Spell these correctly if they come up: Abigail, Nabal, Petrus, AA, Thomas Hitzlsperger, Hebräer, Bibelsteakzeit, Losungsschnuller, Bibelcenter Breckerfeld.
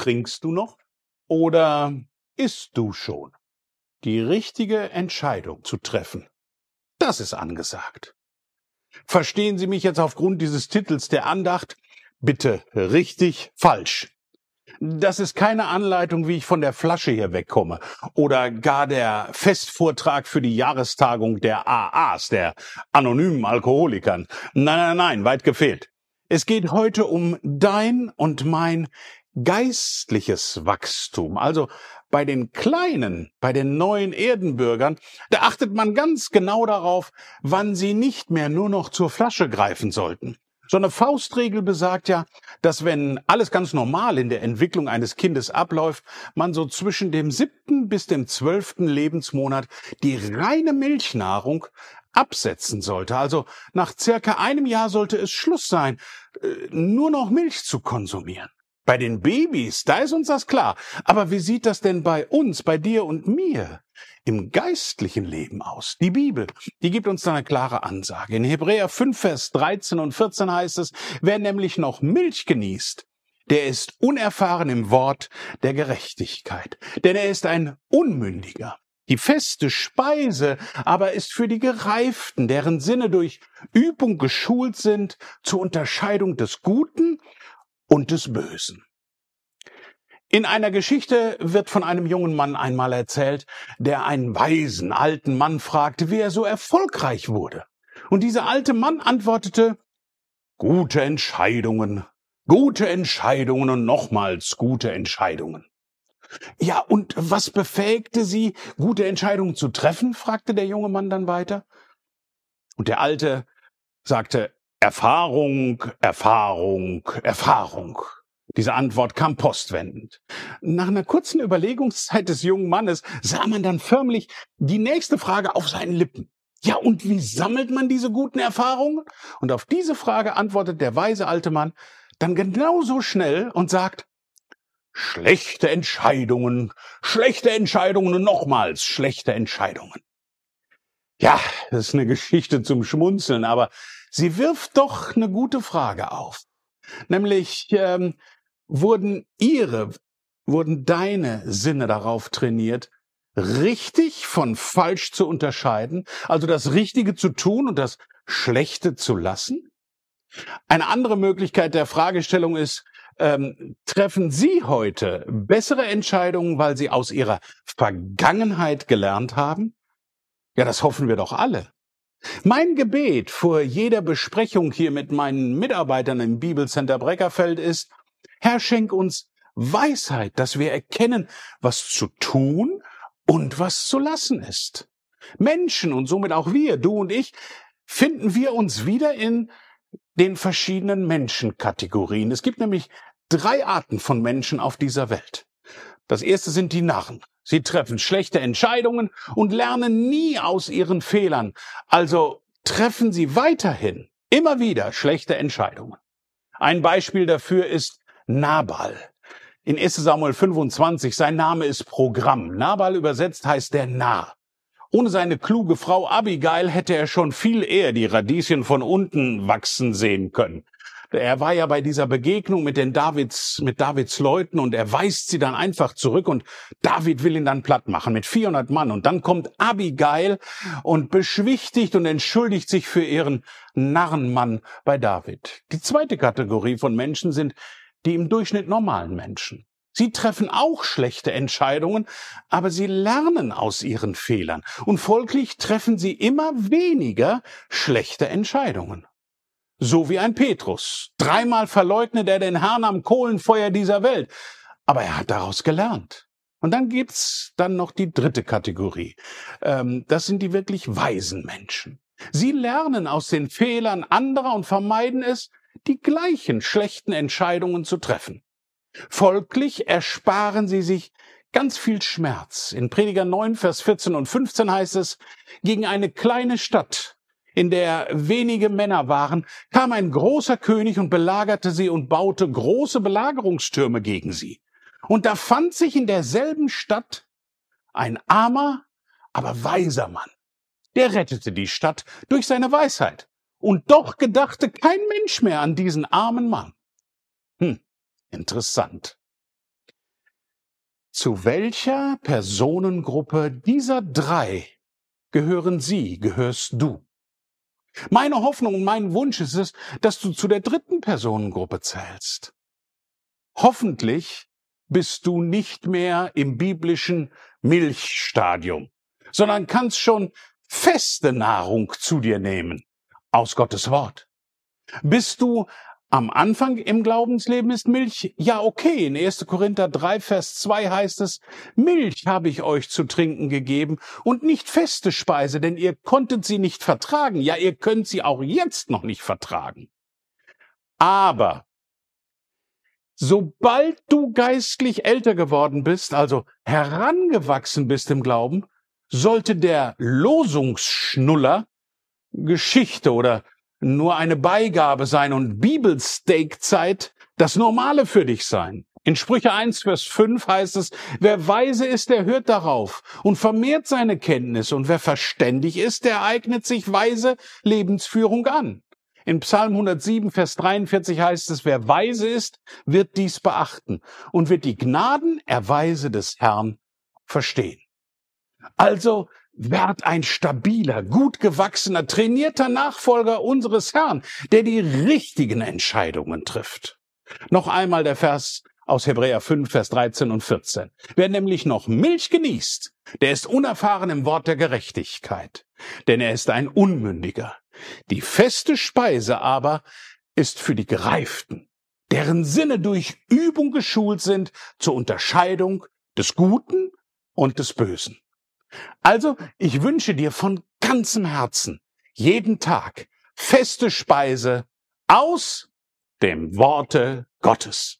trinkst du noch oder isst du schon? Die richtige Entscheidung zu treffen, das ist angesagt. Verstehen Sie mich jetzt aufgrund dieses Titels der Andacht bitte richtig falsch. Das ist keine Anleitung, wie ich von der Flasche hier wegkomme oder gar der Festvortrag für die Jahrestagung der AAs, der anonymen Alkoholikern. Nein, weit gefehlt. Es geht heute um dein und mein geistliches Wachstum. Also bei den Kleinen, bei den neuen Erdenbürgern, da achtet man ganz genau darauf, wann sie nicht mehr nur noch zur Flasche greifen sollten. So eine Faustregel besagt ja, dass wenn alles ganz normal in der Entwicklung eines Kindes abläuft, man so zwischen dem 7. bis dem 12. Lebensmonat die reine Milchnahrung absetzen sollte. Also nach circa einem Jahr sollte es Schluss sein, nur noch Milch zu konsumieren. Bei den Babys, da ist uns das klar. Aber wie sieht das denn bei uns, bei dir und mir im geistlichen Leben aus? Die Bibel, die gibt uns da eine klare Ansage. In Hebräer 5, Vers 13 und 14 heißt es, wer nämlich noch Milch genießt, der ist unerfahren im Wort der Gerechtigkeit, denn er ist ein Unmündiger. Die feste Speise aber ist für die Gereiften, deren Sinne durch Übung geschult sind zur Unterscheidung des Guten und des Bösen. In einer Geschichte wird von einem jungen Mann einmal erzählt, der einen weisen alten Mann fragte, wie er so erfolgreich wurde. Und dieser alte Mann antwortete, gute Entscheidungen und nochmals gute Entscheidungen. Ja, und was befähigte sie, gute Entscheidungen zu treffen? Fragte der junge Mann dann weiter. Und der Alte sagte, Erfahrung. Diese Antwort kam postwendend. Nach einer kurzen Überlegungszeit des jungen Mannes sah man dann förmlich die nächste Frage auf seinen Lippen. Ja, und wie sammelt man diese guten Erfahrungen? Und auf diese Frage antwortet der weise alte Mann dann genauso schnell und sagt, schlechte Entscheidungen und nochmals schlechte Entscheidungen. Ja, das ist eine Geschichte zum Schmunzeln, aber sie wirft doch eine gute Frage auf. Nämlich, wurden deine Sinne darauf trainiert, richtig von falsch zu unterscheiden, also das Richtige zu tun und das Schlechte zu lassen? Eine andere Möglichkeit der Fragestellung ist, treffen Sie heute bessere Entscheidungen, weil Sie aus Ihrer Vergangenheit gelernt haben? Ja, das hoffen wir doch alle. Mein Gebet vor jeder Besprechung hier mit meinen Mitarbeitern im Bibelcenter Breckerfeld ist, Herr, schenk uns Weisheit, dass wir erkennen, was zu tun und was zu lassen ist. Menschen und somit auch wir, du und ich, finden wir uns wieder in den verschiedenen Menschenkategorien. Es gibt nämlich 3 Arten von Menschen auf dieser Welt. Das erste sind die Narren. Sie treffen schlechte Entscheidungen und lernen nie aus ihren Fehlern. Also treffen sie weiterhin immer wieder schlechte Entscheidungen. Ein Beispiel dafür ist Nabal. In 1. Samuel 25, sein Name ist Programm. Nabal übersetzt heißt der Narr. Ohne seine kluge Frau Abigail hätte er schon viel eher die Radieschen von unten wachsen sehen können. Er war ja bei dieser Begegnung mit Davids Leuten und er weist sie dann einfach zurück und David will ihn dann platt machen mit 400 Mann. Und dann kommt Abigail und beschwichtigt und entschuldigt sich für ihren Narrenmann bei David. Die zweite Kategorie von Menschen sind die im Durchschnitt normalen Menschen. Sie treffen auch schlechte Entscheidungen, aber sie lernen aus ihren Fehlern. Und folglich treffen sie immer weniger schlechte Entscheidungen. So wie ein Petrus. 3-mal verleugnet er den Herrn am Kohlenfeuer dieser Welt. Aber er hat daraus gelernt. Und dann gibt's dann noch die dritte Kategorie. Das sind die wirklich weisen Menschen. Sie lernen aus den Fehlern anderer und vermeiden es, die gleichen schlechten Entscheidungen zu treffen. Folglich ersparen sie sich ganz viel Schmerz. In Prediger 9, Vers 14 und 15 heißt es, gegen eine kleine Stadt, in der wenige Männer waren, kam ein großer König und belagerte sie und baute große Belagerungstürme gegen sie. Und da fand sich in derselben Stadt ein armer, aber weiser Mann. Der rettete die Stadt durch seine Weisheit. Und doch gedachte kein Mensch mehr an diesen armen Mann. Interessant. Zu welcher Personengruppe dieser drei gehören Sie, gehörst du? Meine Hoffnung und mein Wunsch ist es, dass du zu der dritten Personengruppe zählst. Hoffentlich bist du nicht mehr im biblischen Milchstadium, sondern kannst schon feste Nahrung zu dir nehmen aus Gottes Wort. Bist du am Anfang im Glaubensleben ist Milch, ja okay, in 1. Korinther 3, Vers 2 heißt es, Milch habe ich euch zu trinken gegeben und nicht feste Speise, denn ihr konntet sie nicht vertragen. Ja, ihr könnt sie auch jetzt noch nicht vertragen. Aber sobald du geistlich älter geworden bist, also herangewachsen bist im Glauben, sollte der Losungsschnuller Geschichte oder nur eine Beigabe sein und Bibelsteakzeit das Normale für dich sein. In Sprüche 1, Vers 5 heißt es, wer weise ist, der hört darauf und vermehrt seine Kenntnis, und wer verständig ist, der eignet sich weise Lebensführung an. In Psalm 107, Vers 43 heißt es, wer weise ist, wird dies beachten und wird die Gnadenerweise des Herrn verstehen. Also werd ein stabiler, gut gewachsener, trainierter Nachfolger unseres Herrn, der die richtigen Entscheidungen trifft. Noch einmal der Vers aus Hebräer 5, Vers 13 und 14. Wer nämlich noch Milch genießt, der ist unerfahren im Wort der Gerechtigkeit, denn er ist ein Unmündiger. Die feste Speise aber ist für die Gereiften, deren Sinne durch Übung geschult sind zur Unterscheidung des Guten und des Bösen. Also, ich wünsche dir von ganzem Herzen jeden Tag feste Speise aus dem Worte Gottes.